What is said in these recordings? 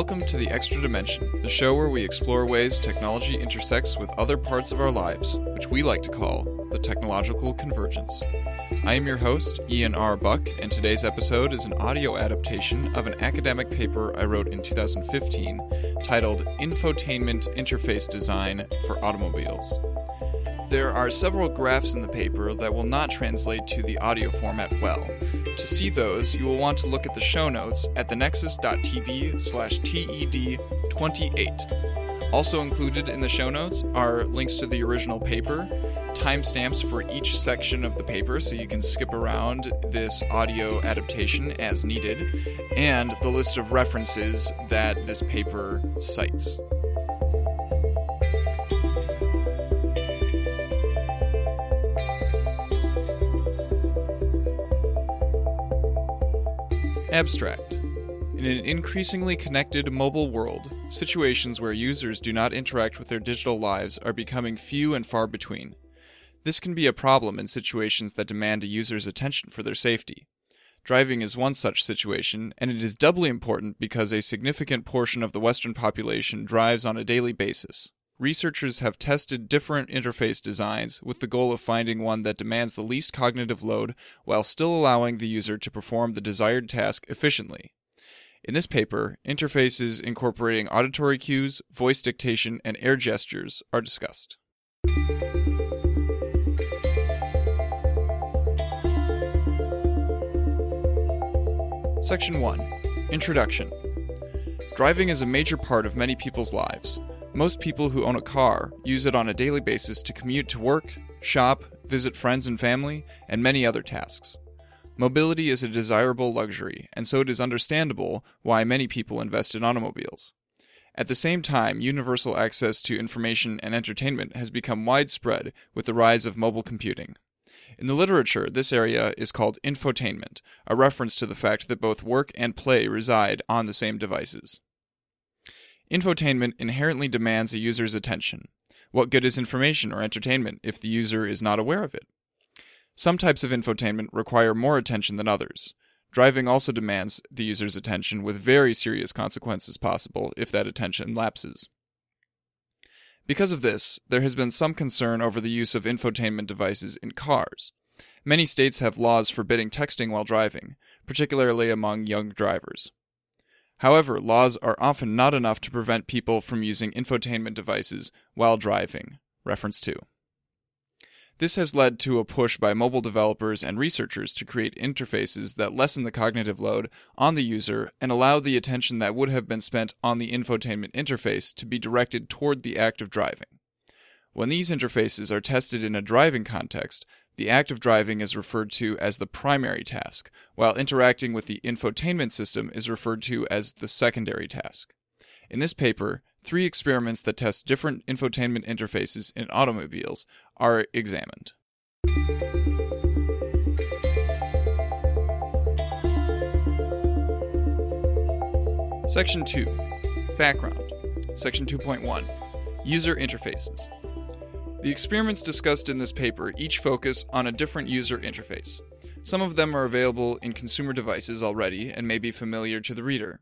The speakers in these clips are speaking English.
Welcome to The Extra Dimension, the show where we explore ways technology intersects with other parts of our lives, which we like to call the technological convergence. I am your host, Ian R. Buck, and today's episode is an audio adaptation of an academic paper I wrote in 2015 titled Infotainment Interface Design for Automobiles. There are several graphs in the paper that will not translate to the audio format well. To see those, you will want to look at the show notes at thenexus.tv/TED28. Also included in the show notes are links to the original paper, timestamps for each section of the paper so you can skip around this audio adaptation as needed, and the list of references that this paper cites. Abstract. In an increasingly connected mobile world, situations where users do not interact with their digital lives are becoming few and far between. This can be a problem in situations that demand a user's attention for their safety. Driving is one such situation, and it is doubly important because a significant portion of the Western population drives on a daily basis. Researchers have tested different interface designs with the goal of finding one that demands the least cognitive load while still allowing the user to perform the desired task efficiently. In this paper, interfaces incorporating auditory cues, voice dictation, and air gestures are discussed. Section 1. Introduction. Driving is a major part of many people's lives. Most people who own a car use it on a daily basis to commute to work, shop, visit friends and family, and many other tasks. Mobility is a desirable luxury, and so it is understandable why many people invest in automobiles. At the same time, universal access to information and entertainment has become widespread with the rise of mobile computing. In the literature, this area is called infotainment, a reference to the fact that both work and play reside on the same devices. Infotainment inherently demands a user's attention. What good is information or entertainment if the user is not aware of it? Some types of infotainment require more attention than others. Driving also demands the user's attention, with very serious consequences possible if that attention lapses. Because of this, there has been some concern over the use of infotainment devices in cars. Many states have laws forbidding texting while driving, particularly among young drivers. However, laws are often not enough to prevent people from using infotainment devices while driving. Reference 2. This has led to a push by mobile developers and researchers to create interfaces that lessen the cognitive load on the user and allow the attention that would have been spent on the infotainment interface to be directed toward the act of driving. When these interfaces are tested in a driving context, the act of driving is referred to as the primary task, while interacting with the infotainment system is referred to as the secondary task. In this paper, 3 experiments that test different infotainment interfaces in automobiles are examined. Section 2. Background. Section 2.1. User interfaces. The experiments discussed in this paper each focus on a different user interface. Some of them are available in consumer devices already and may be familiar to the reader.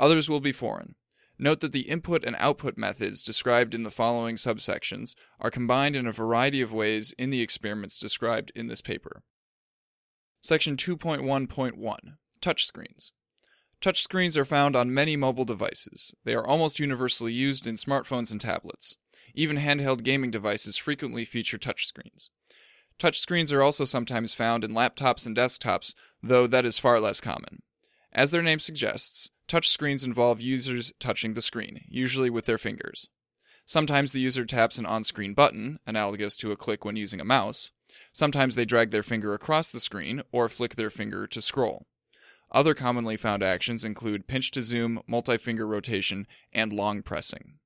Others will be foreign. Note that the input and output methods described in the following subsections are combined in a variety of ways in the experiments described in this paper. Section 2.1.1. Touchscreens. Touchscreens are found on many mobile devices. They are almost universally used in smartphones and tablets. Even handheld gaming devices frequently feature touchscreens. Touchscreens are also sometimes found in laptops and desktops, though that is far less common. As their name suggests, touchscreens involve users touching the screen, usually with their fingers. Sometimes the user taps an on-screen button, analogous to a click when using a mouse. Sometimes they drag their finger across the screen or flick their finger to scroll. Other commonly found actions include pinch to zoom, multi-finger rotation, and long pressing.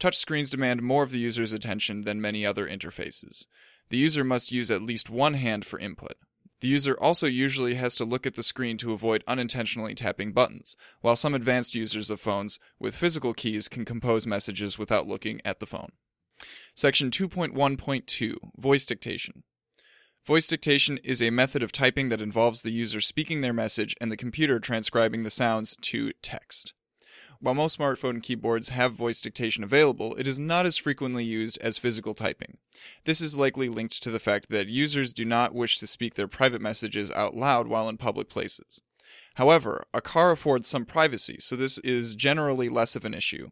Touchscreens demand more of the user's attention than many other interfaces. The user must use at least one hand for input. The user also usually has to look at the screen to avoid unintentionally tapping buttons, while some advanced users of phones with physical keys can compose messages without looking at the phone. Section 2.1.2. Voice dictation. Voice dictation is a method of typing that involves the user speaking their message and the computer transcribing the sounds to text. While most smartphone keyboards have voice dictation available, it is not as frequently used as physical typing. This is likely linked to the fact that users do not wish to speak their private messages out loud while in public places. However, a car affords some privacy, so this is generally less of an issue.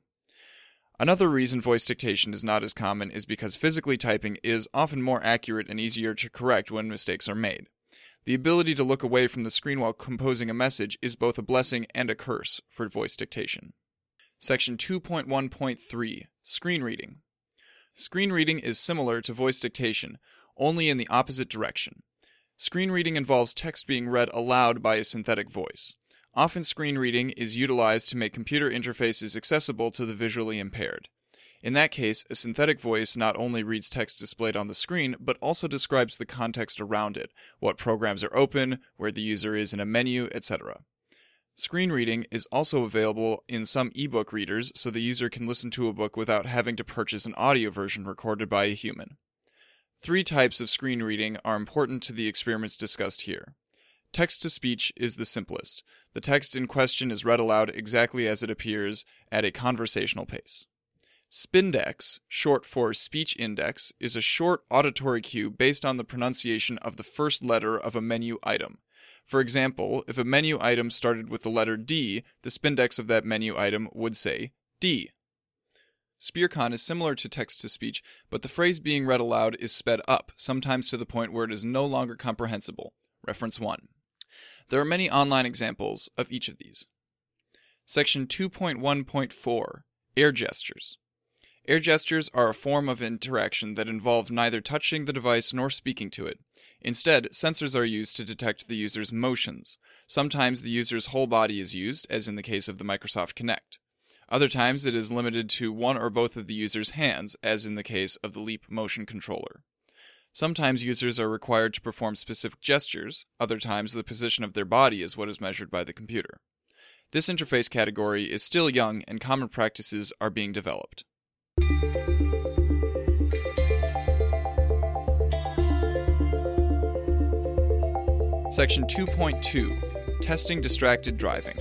Another reason voice dictation is not as common is because physically typing is often more accurate and easier to correct when mistakes are made. The ability to look away from the screen while composing a message is both a blessing and a curse for voice dictation. Section 2.1.3 Screen Reading. Screen reading is similar to voice dictation, only in the opposite direction. Screen reading involves text being read aloud by a synthetic voice. Often screen reading is utilized to make computer interfaces accessible to the visually impaired. In that case, a synthetic voice not only reads text displayed on the screen, but also describes the context around it, what programs are open, where the user is in a menu, etc. Screen reading is also available in some ebook readers, so the user can listen to a book without having to purchase an audio version recorded by a human. Three types of screen reading are important to the experiments discussed here. Text-to-speech is the simplest. The text in question is read aloud exactly as it appears at a conversational pace. Spindex, short for speech index, is a short auditory cue based on the pronunciation of the first letter of a menu item. For example, if a menu item started with the letter D, the spindex of that menu item would say D. Spearcon is similar to text-to-speech, but the phrase being read aloud is sped up, sometimes to the point where it is no longer comprehensible. Reference 1. There are many online examples of each of these. Section 2.1.4 Air Gestures. Air gestures are a form of interaction that involve neither touching the device nor speaking to it. Instead, sensors are used to detect the user's motions. Sometimes the user's whole body is used, as in the case of the Microsoft Kinect. Other times it is limited to one or both of the user's hands, as in the case of the Leap Motion Controller. Sometimes users are required to perform specific gestures, other times the position of their body is what is measured by the computer. This interface category is still young and common practices are being developed. Section 2.2 Testing Distracted Driving.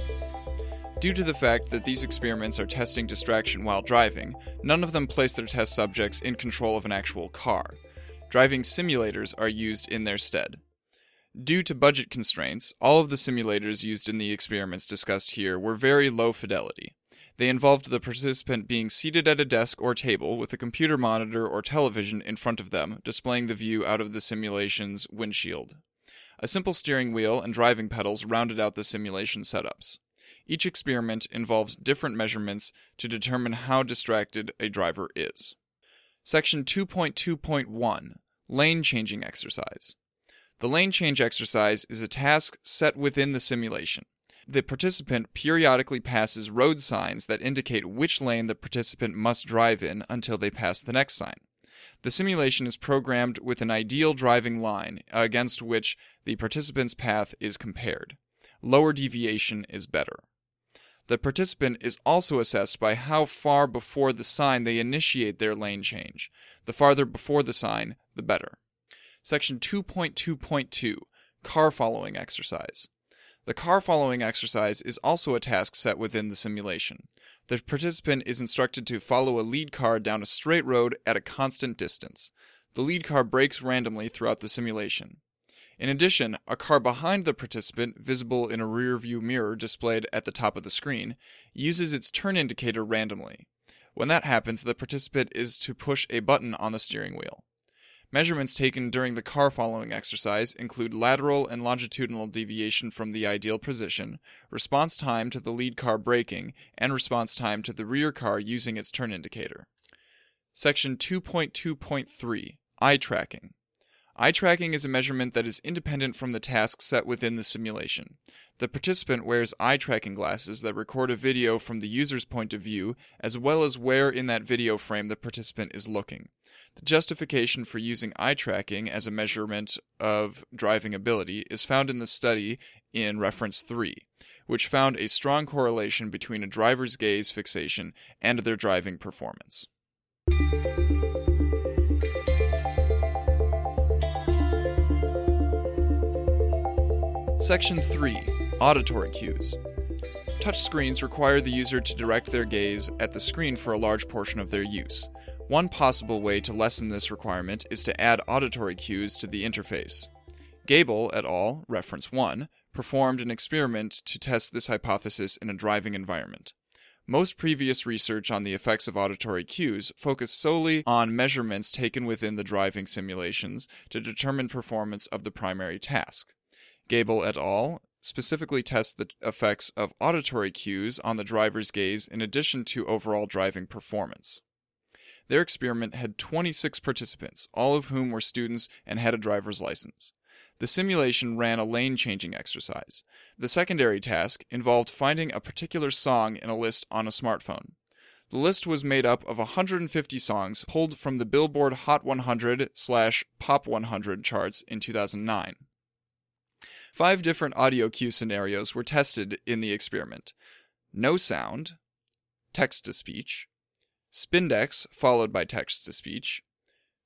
Due to the fact that these experiments are testing distraction while driving, none of them place their test subjects in control of an actual car. Driving simulators are used in their stead. Due to budget constraints, all of the simulators used in the experiments discussed here were very low fidelity. They involved the participant being seated at a desk or table with a computer monitor or television in front of them, displaying the view out of the simulation's windshield. A simple steering wheel and driving pedals rounded out the simulation setups. Each experiment involved different measurements to determine how distracted a driver is. Section 2.2.1 Lane Changing Exercise. The lane change exercise is a task set within the simulation. The participant periodically passes road signs that indicate which lane the participant must drive in until they pass the next sign. The simulation is programmed with an ideal driving line against which the participant's path is compared. Lower deviation is better. The participant is also assessed by how far before the sign they initiate their lane change. The farther before the sign, the better. Section 2.2.2 Car Following Exercise. The car following exercise is also a task set within the simulation. The participant is instructed to follow a lead car down a straight road at a constant distance. The lead car brakes randomly throughout the simulation. In addition, a car behind the participant, visible in a rearview mirror displayed at the top of the screen, uses its turn indicator randomly. When that happens, the participant is to push a button on the steering wheel. Measurements taken during the car-following exercise include lateral and longitudinal deviation from the ideal position, response time to the lead car braking, and response time to the rear car using its turn indicator. Section 2.2.3 Eye Tracking. Eye tracking is a measurement that is independent from the task set within the simulation. The participant wears eye-tracking glasses that record a video from the user's point of view, as well as where in that video frame the participant is looking. The justification for using eye tracking as a measurement of driving ability is found in the study in reference 3, which found a strong correlation between a driver's gaze fixation and their driving performance. Section 3. Auditory Cues. Touchscreens require the user to direct their gaze at the screen for a large portion of their use. One possible way to lessen this requirement is to add auditory cues to the interface. Gable et al., reference 1, performed an experiment to test this hypothesis in a driving environment. Most previous research on the effects of auditory cues focused solely on measurements taken within the driving simulations to determine performance of the primary task. Gable et al. Specifically test the effects of auditory cues on the driver's gaze in addition to overall driving performance. Their experiment had 26 participants, all of whom were students and had a driver's license. The simulation ran a lane-changing exercise. The secondary task involved finding a particular song in a list on a smartphone. The list was made up of 150 songs pulled from the Billboard Hot 100/Pop 100 charts in 2009. 5 different audio cue scenarios were tested in the experiment. No sound, text-to-speech, Spindex followed by text-to-speech,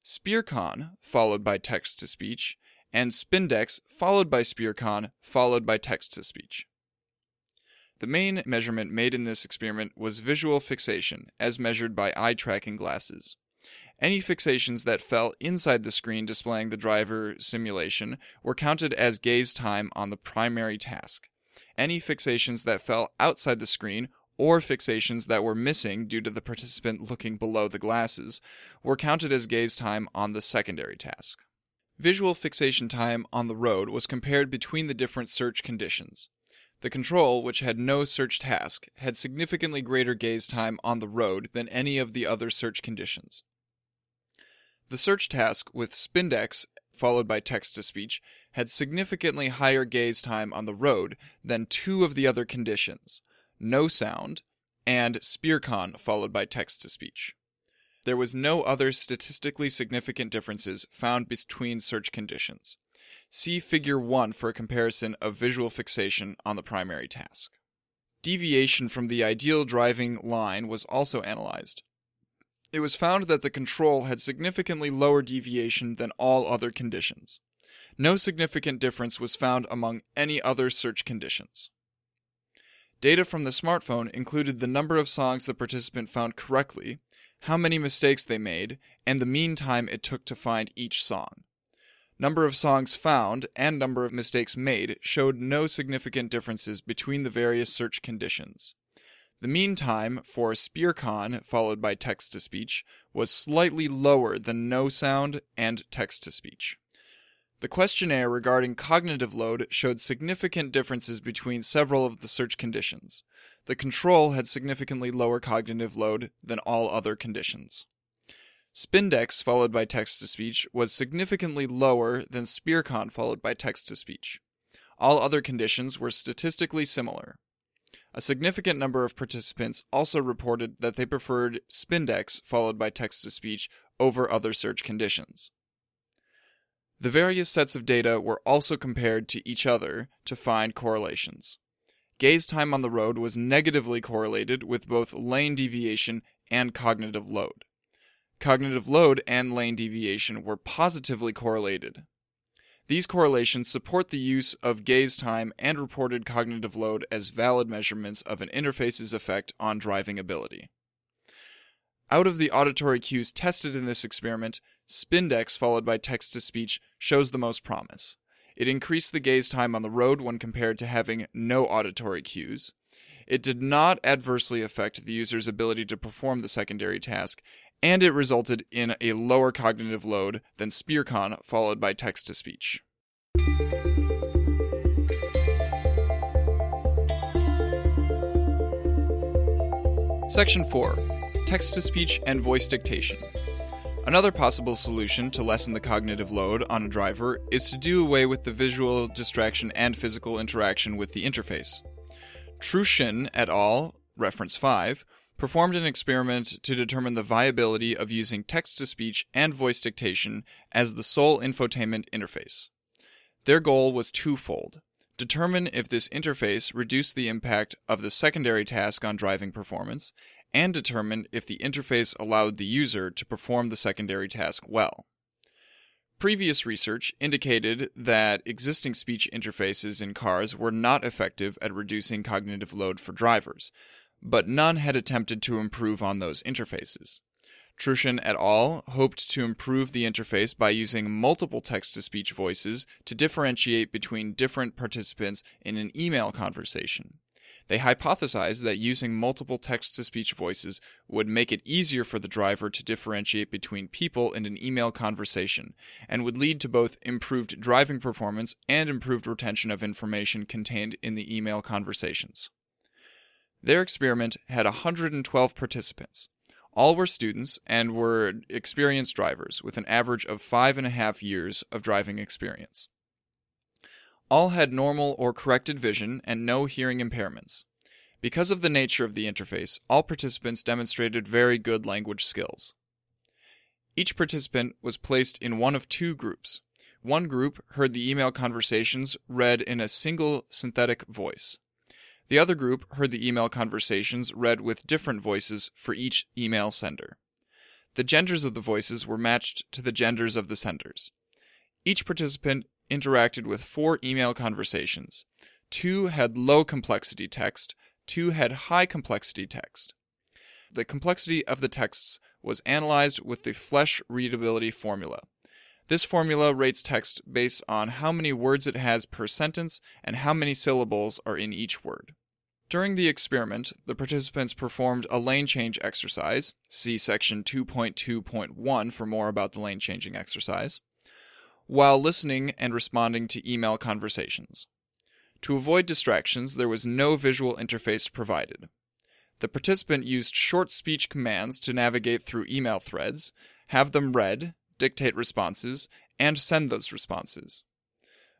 Spearcon followed by text-to-speech, and Spindex followed by Spearcon followed by text-to-speech. The main measurement made in this experiment was visual fixation, as measured by eye-tracking glasses. Any fixations that fell inside the screen displaying the driver simulation were counted as gaze time on the primary task. Any fixations that fell outside the screen, or fixations that were missing due to the participant looking below the glasses, were counted as gaze time on the secondary task. Visual fixation time on the road was compared between the different search conditions. The control, which had no search task, had significantly greater gaze time on the road than any of the other search conditions. The search task with Spindex, followed by text-to-speech, had significantly higher gaze time on the road than 2 of the other conditions, no sound, and Spearcon, followed by text-to-speech. There was no other statistically significant differences found between search conditions. See Figure 1 for a comparison of visual fixation on the primary task. Deviation from the ideal driving line was also analyzed. It was found that the control had significantly lower deviation than all other conditions. No significant difference was found among any other search conditions. Data from the smartphone included the number of songs the participant found correctly, how many mistakes they made, and the mean time it took to find each song. Number of songs found and number of mistakes made showed no significant differences between the various search conditions. The mean time for Spearcon followed by text-to-speech was slightly lower than no sound and text-to-speech. The questionnaire regarding cognitive load showed significant differences between several of the search conditions. The control had significantly lower cognitive load than all other conditions. Spindex followed by text-to-speech was significantly lower than Spearcon followed by text-to-speech. All other conditions were statistically similar. A significant number of participants also reported that they preferred Spindex followed by text-to-speech over other search conditions. The various sets of data were also compared to each other to find correlations. Gaze time on the road was negatively correlated with both lane deviation and cognitive load. Cognitive load and lane deviation were positively correlated. These correlations support the use of gaze time and reported cognitive load as valid measurements of an interface's effect on driving ability. Out of the auditory cues tested in this experiment, Spindex followed by text-to-speech shows the most promise. It increased the gaze time on the road when compared to having no auditory cues. It did not adversely affect the user's ability to perform the secondary task, and it resulted in a lower cognitive load than Spearcon followed by text-to-speech. Section 4. Text-to-speech and voice dictation. Another possible solution to lessen the cognitive load on a driver is to do away with the visual distraction and physical interaction with the interface. Trushin et al., reference 5, performed an experiment to determine the viability of using text-to-speech and voice dictation as the sole infotainment interface. Their goal was twofold: determine if this interface reduced the impact of the secondary task on driving performance, and determine if the interface allowed the user to perform the secondary task well. Previous research indicated that existing speech interfaces in cars were not effective at reducing cognitive load for drivers, but none had attempted to improve on those interfaces. Trushin et al. Hoped to improve the interface by using multiple text-to-speech voices to differentiate between different participants in an email conversation. They hypothesized that using multiple text-to-speech voices would make it easier for the driver to differentiate between people in an email conversation, and would lead to both improved driving performance and improved retention of information contained in the email conversations. Their experiment had 112 participants. All were students and were experienced drivers, with an average of 5.5 years of driving experience. All had normal or corrected vision and no hearing impairments. Because of the nature of the interface, all participants demonstrated very good language skills. Each participant was placed in one of two groups. One group heard the email conversations read in a single synthetic voice. The other group heard the email conversations read with different voices for each email sender. The genders of the voices were matched to the genders of the senders. Each participant interacted with 4 email conversations. 2 had low complexity text, 2 had high complexity text. The complexity of the texts was analyzed with the Flesch Readability Formula. This formula rates text based on how many words it has per sentence and how many syllables are in each word. During the experiment, the participants performed a lane change exercise. See section 2.2.1 for more about the lane changing exercise, while listening and responding to email conversations. To avoid distractions, there was no visual interface provided. The participant used short speech commands to navigate through email threads, have them read, dictate responses, and send those responses.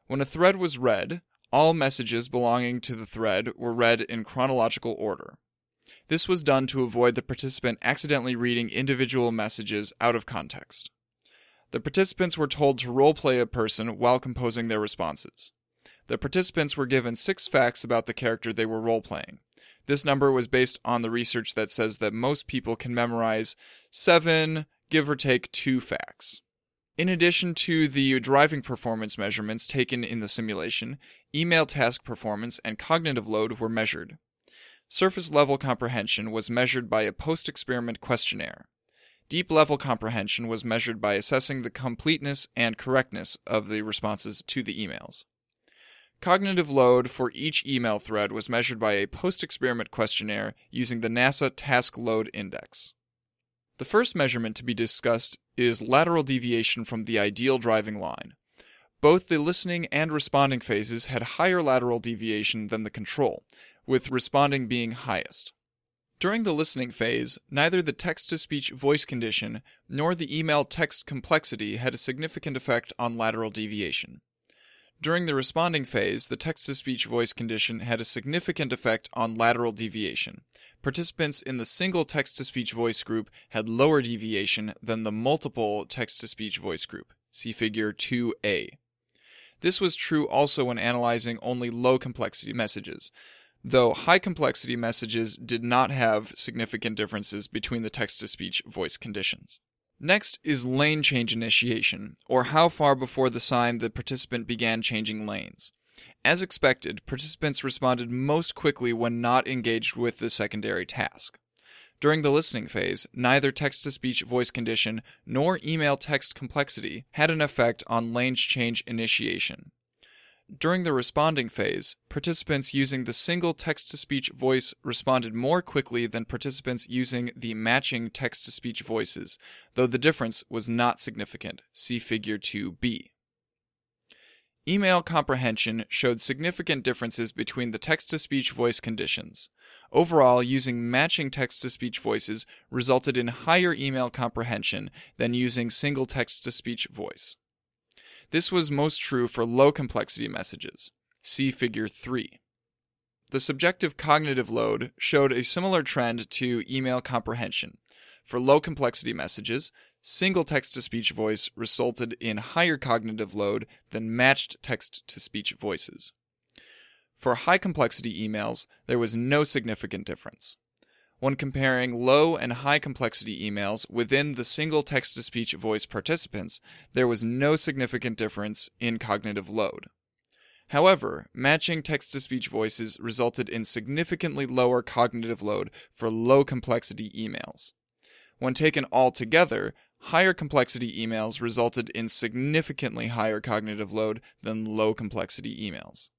When a thread was read, all messages belonging to the thread were read in chronological order. This was done to avoid the participant accidentally reading individual messages out of context. The participants were told to role-play a person while composing their responses. The participants were given 6 facts about the character they were role-playing. This number was based on the research that says that most people can memorize 7, give or take 2 facts. In addition to the driving performance measurements taken in the simulation, email task performance and cognitive load were measured. Surface-level comprehension was measured by a post-experiment questionnaire. Deep-level comprehension was measured by assessing the completeness and correctness of the responses to the emails. Cognitive load for each email thread was measured by a post-experiment questionnaire using the NASA Task Load Index. The first measurement to be discussed is lateral deviation from the ideal driving line. Both the listening and responding phases had higher lateral deviation than the control, with responding being highest. During the listening phase, neither the text-to-speech voice condition nor the email text complexity had a significant effect on lateral deviation. During the responding phase, the text-to-speech voice condition had a significant effect on lateral deviation. Participants in the single text-to-speech voice group had lower deviation than the multiple text-to-speech voice group. See Figure 2A. This was true also when analyzing only low-complexity messages, though high-complexity messages did not have significant differences between the text-to-speech voice conditions. Next is lane change initiation, or how far before the sign the participant began changing lanes. As expected, participants responded most quickly when not engaged with the secondary task. During the listening phase, neither text-to-speech voice condition nor email text complexity had an effect on lane change initiation. During the responding phase, participants using the single text-to-speech voice responded more quickly than participants using the matching text-to-speech voices, though the difference was not significant. See Figure 2B. Email comprehension showed significant differences between the text-to-speech voice conditions. Overall, using matching text-to-speech voices resulted in higher email comprehension than using single text-to-speech voice. This was most true for low-complexity messages. See Figure 3. The subjective cognitive load showed a similar trend to email comprehension. For low-complexity messages, single text-to-speech voice resulted in higher cognitive load than matched text-to-speech voices. For high-complexity emails, there was no significant difference. when comparing low and high complexity emails within the single text-to-speech voice participants, there was no significant difference in cognitive load. However, matching text-to-speech voices resulted in significantly lower cognitive load for low-complexity emails. When taken all together, higher complexity emails resulted in significantly higher cognitive load than low-complexity emails.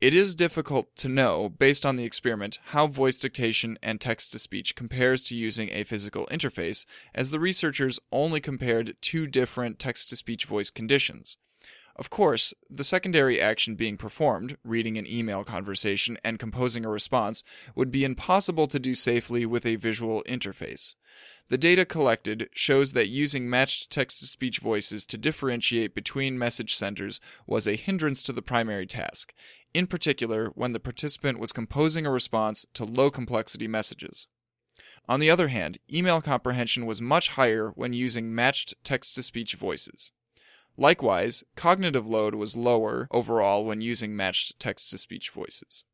It is difficult to know, based on the experiment, how voice dictation and text-to-speech compares to using a physical interface, as the researchers only compared two different text-to-speech voice conditions. Of course, the secondary action being performed, reading an email conversation and composing a response, would be impossible to do safely with a visual interface. The data collected shows that using matched text-to-speech voices to differentiate between message senders was a hindrance to the primary task, in particular when the participant was composing a response to low-complexity messages. On the other hand, email comprehension was much higher when using matched text-to-speech voices. Likewise, cognitive load was lower overall when using matched text-to-speech voices.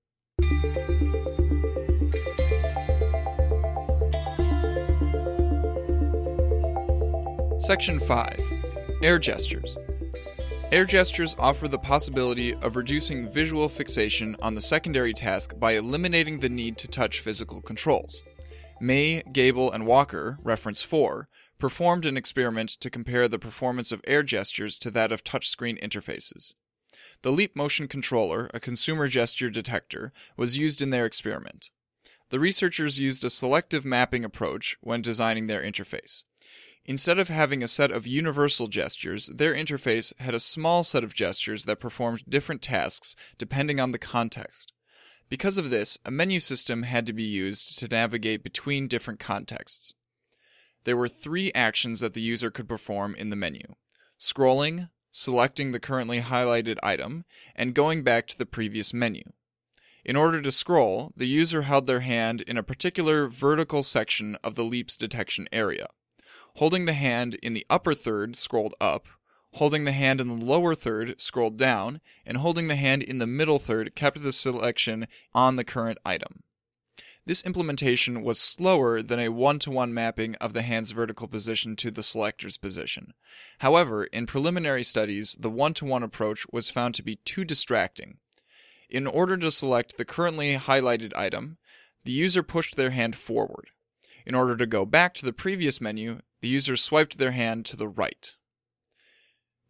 Section 5. Air gestures. Air gestures offer the possibility of reducing visual fixation on the secondary task by eliminating the need to touch physical controls. May, Gable, and Walker, reference 4, performed an experiment to compare the performance of air gestures to that of touchscreen interfaces. The Leap Motion Controller, a consumer gesture detector, was used in their experiment. The researchers used a selective mapping approach when designing their interface. Instead of having a set of universal gestures, their interface had a small set of gestures that performed different tasks depending on the context. Because of this, a menu system had to be used to navigate between different contexts. There were three actions that the user could perform in the menu: scrolling, selecting the currently highlighted item, and going back to the previous menu. In order to scroll, the user held their hand in a particular vertical section of the Leap's detection area. Holding the hand in the upper third scrolled up, holding the hand in the lower third scrolled down, and holding the hand in the middle third kept the selection on the current item. This implementation was slower than a one-to-one mapping of the hand's vertical position to the selector's position. However, in preliminary studies, the one-to-one approach was found to be too distracting. In order to select the currently highlighted item, the user pushed their hand forward. In order to go back to the previous menu, the user swiped their hand to the right.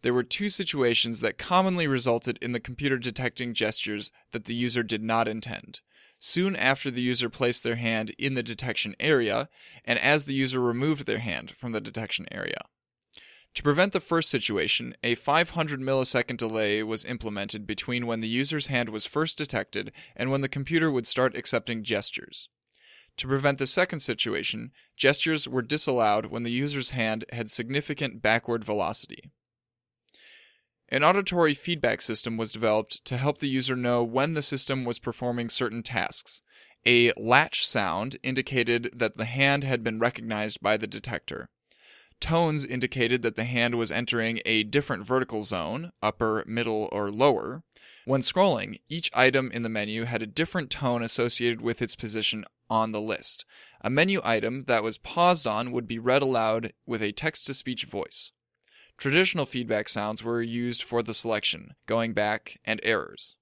There were two situations that commonly resulted in the computer detecting gestures that the user did not intend: soon after the user placed their hand in the detection area, and as the user removed their hand from the detection area. To prevent the first situation, a 500 millisecond delay was implemented between when the user's hand was first detected and when the computer would start accepting gestures. To prevent the second situation, gestures were disallowed when the user's hand had significant backward velocity. An auditory feedback system was developed to help the user know when the system was performing certain tasks. A latch sound indicated that the hand had been recognized by the detector. Tones indicated that the hand was entering a different vertical zone, upper, middle, or lower. When scrolling, each item in the menu had a different tone associated with its position on the list. A menu item that was paused on would be read aloud with a text-to-speech voice. Traditional feedback sounds were used for the selection, going back, and errors.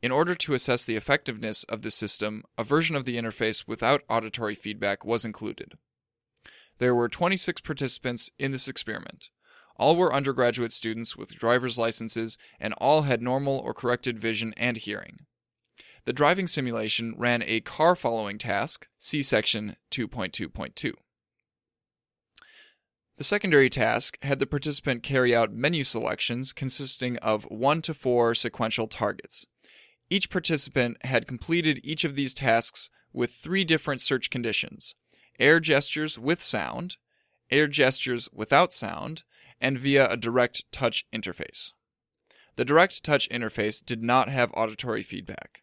In order to assess the effectiveness of the system, a version of the interface without auditory feedback was included. There were 26 participants in this experiment. All were undergraduate students with driver's licenses, and all had normal or corrected vision and hearing. The driving simulation ran a car following task, see section 2.2.2. The secondary task had the participant carry out menu selections consisting of 1 to 4 sequential targets. Each participant had completed each of these tasks with 3 different search conditions: air gestures with sound, air gestures without sound, and via a direct touch interface. The direct touch interface did not have auditory feedback.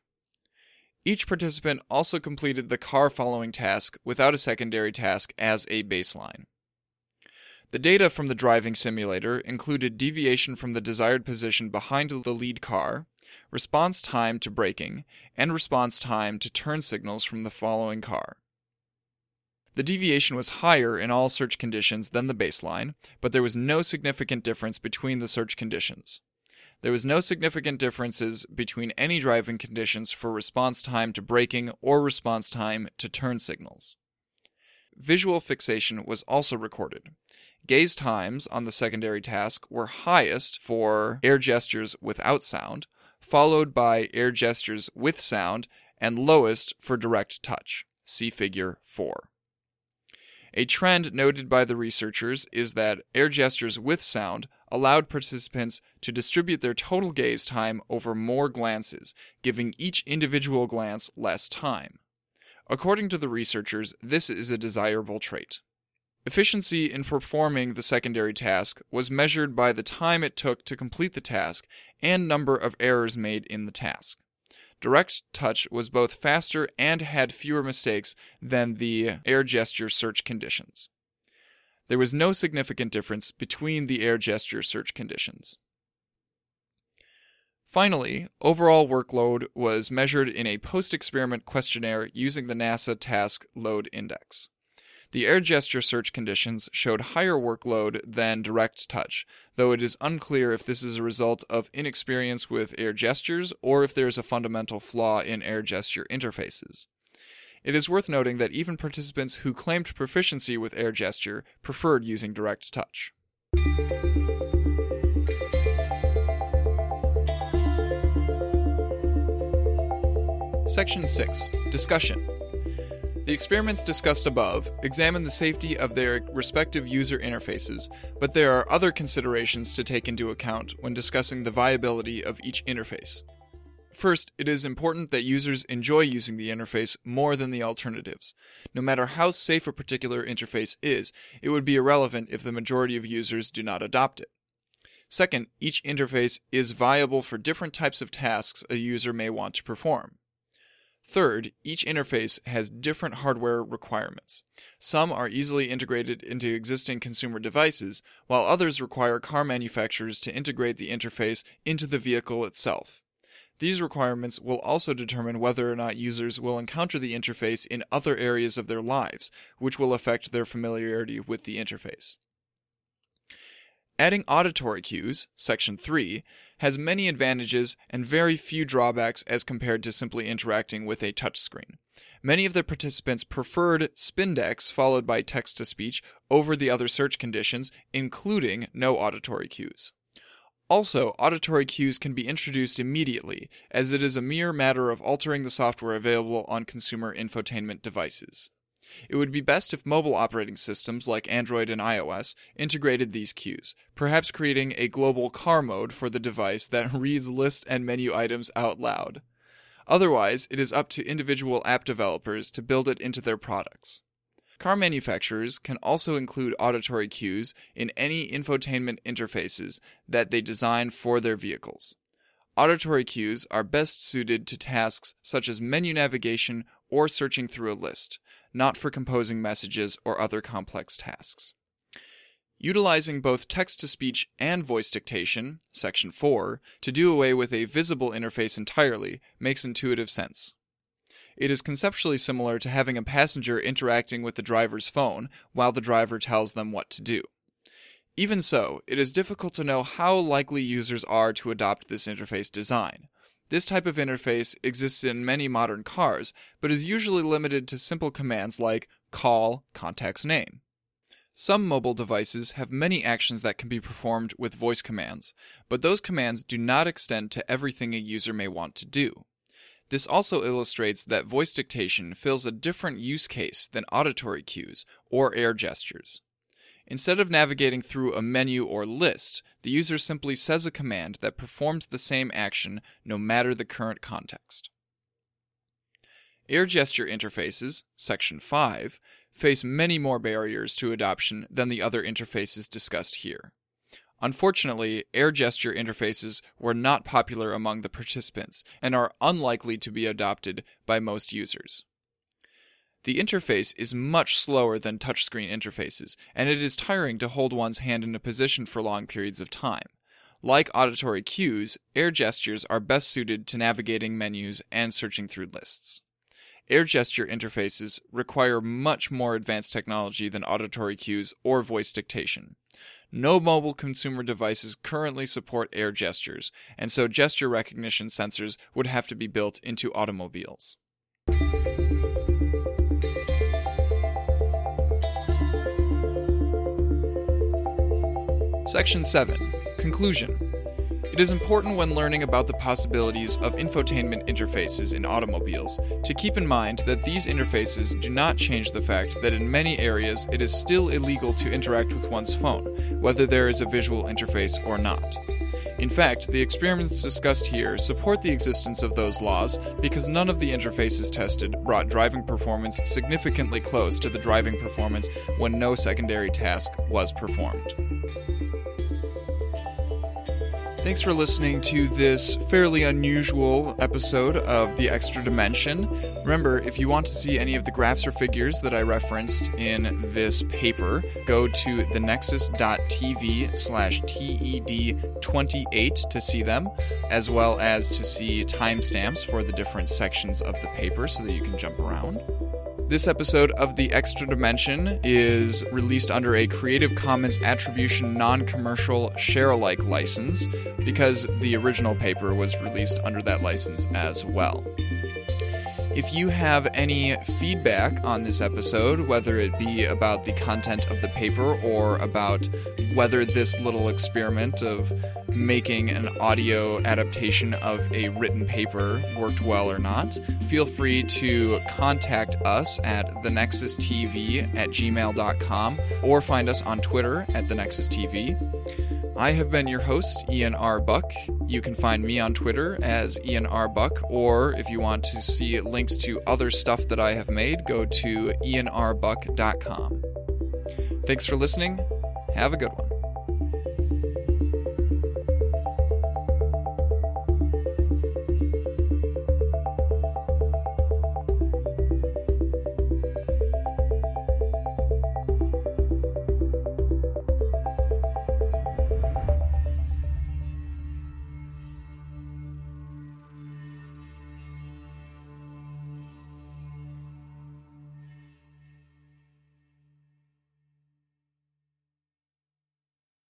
Each participant also completed the car following task without a secondary task as a baseline. The data from the driving simulator included deviation from the desired position behind the lead car, response time to braking, and response time to turn signals from the following car. The deviation was higher in all search conditions than the baseline, but there was no significant difference between the search conditions. There was no significant differences between any driving conditions for response time to braking or response time to turn signals. Visual fixation was also recorded. Gaze times on the secondary task were highest for air gestures without sound, followed by air gestures with sound, and lowest for direct touch. See Figure 4. A trend noted by the researchers is that air gestures with sound allowed participants to distribute their total gaze time over more glances, giving each individual glance less time. According to the researchers, this is a desirable trait. Efficiency in performing the secondary task was measured by the time it took to complete the task and number of errors made in the task. Direct touch was both faster and had fewer mistakes than the air gesture search conditions. There was no significant difference between the air gesture search conditions. Finally, overall workload was measured in a post-experiment questionnaire using the NASA Task Load Index. The air gesture search conditions showed higher workload than direct touch, though it is unclear if this is a result of inexperience with air gestures or if there is a fundamental flaw in air gesture interfaces. It is worth noting that even participants who claimed proficiency with air gesture preferred using direct touch. Section 6. Discussion. The experiments discussed above examine the safety of their respective user interfaces, but there are other considerations to take into account when discussing the viability of each interface. First, it is important that users enjoy using the interface more than the alternatives. No matter how safe a particular interface is, it would be irrelevant if the majority of users do not adopt it. Second, each interface is viable for different types of tasks a user may want to perform. Third, each interface has different hardware requirements. Some are easily integrated into existing consumer devices, while others require car manufacturers to integrate the interface into the vehicle itself. These requirements will also determine whether or not users will encounter the interface in other areas of their lives, which will affect their familiarity with the interface. Adding auditory cues, Section 3, has many advantages and very few drawbacks as compared to simply interacting with a touchscreen. Many of the participants preferred Spindex followed by text-to-speech over the other search conditions, including no auditory cues. Also, auditory cues can be introduced immediately, as it is a mere matter of altering the software available on consumer infotainment devices. It would be best if mobile operating systems like Android and iOS integrated these cues, perhaps creating a global car mode for the device that reads list and menu items out loud. Otherwise, it is up to individual app developers to build it into their products. Car manufacturers can also include auditory cues in any infotainment interfaces that they design for their vehicles. Auditory cues are best suited to tasks such as menu navigation or searching through a list, not for composing messages or other complex tasks. Utilizing both text-to-speech and voice dictation, Section 4, to do away with a visible interface entirely makes intuitive sense. It is conceptually similar to having a passenger interacting with the driver's phone while the driver tells them what to do. Even so, it is difficult to know how likely users are to adopt this interface design. This type of interface exists in many modern cars, but is usually limited to simple commands like call, contact's name. Some mobile devices have many actions that can be performed with voice commands, but those commands do not extend to everything a user may want to do. This also illustrates that voice dictation fills a different use case than auditory cues or air gestures. Instead of navigating through a menu or list, the user simply says a command that performs the same action no matter the current context. Air gesture interfaces, Section 5, face many more barriers to adoption than the other interfaces discussed here. Unfortunately, air gesture interfaces were not popular among the participants and are unlikely to be adopted by most users. The interface is much slower than touchscreen interfaces, and it is tiring to hold one's hand in a position for long periods of time. Like auditory cues, air gestures are best suited to navigating menus and searching through lists. Air gesture interfaces require much more advanced technology than auditory cues or voice dictation. No mobile consumer devices currently support air gestures, and so gesture recognition sensors would have to be built into automobiles. Section 7. Conclusion. It is important when learning about the possibilities of infotainment interfaces in automobiles to keep in mind that these interfaces do not change the fact that in many areas it is still illegal to interact with one's phone, whether there is a visual interface or not. In fact, the experiments discussed here support the existence of those laws because none of the interfaces tested brought driving performance significantly close to the driving performance when no secondary task was performed. Thanks for listening to this fairly unusual episode of The Extra Dimension. Remember, if you want to see any of the graphs or figures that I referenced in this paper, go to thenexus.tv/TED28 to see them, as well as to see timestamps for the different sections of the paper so that you can jump around. This episode of The Extra Dimension is released under a Creative Commons Attribution Non-Commercial Share-alike license because the original paper was released under that license as well. If you have any feedback on this episode, whether it be about the content of the paper or about whether this little experiment of making an audio adaptation of a written paper worked well or not, feel free to contact us at thenexustv@gmail.com or find us on Twitter at thenexustv. I have been your host, Ian R. Buck. You can find me on Twitter as Ian R. Buck, or if you want to see links to other stuff that I have made, go to IanRBuck.com. Thanks for listening. Have a good one.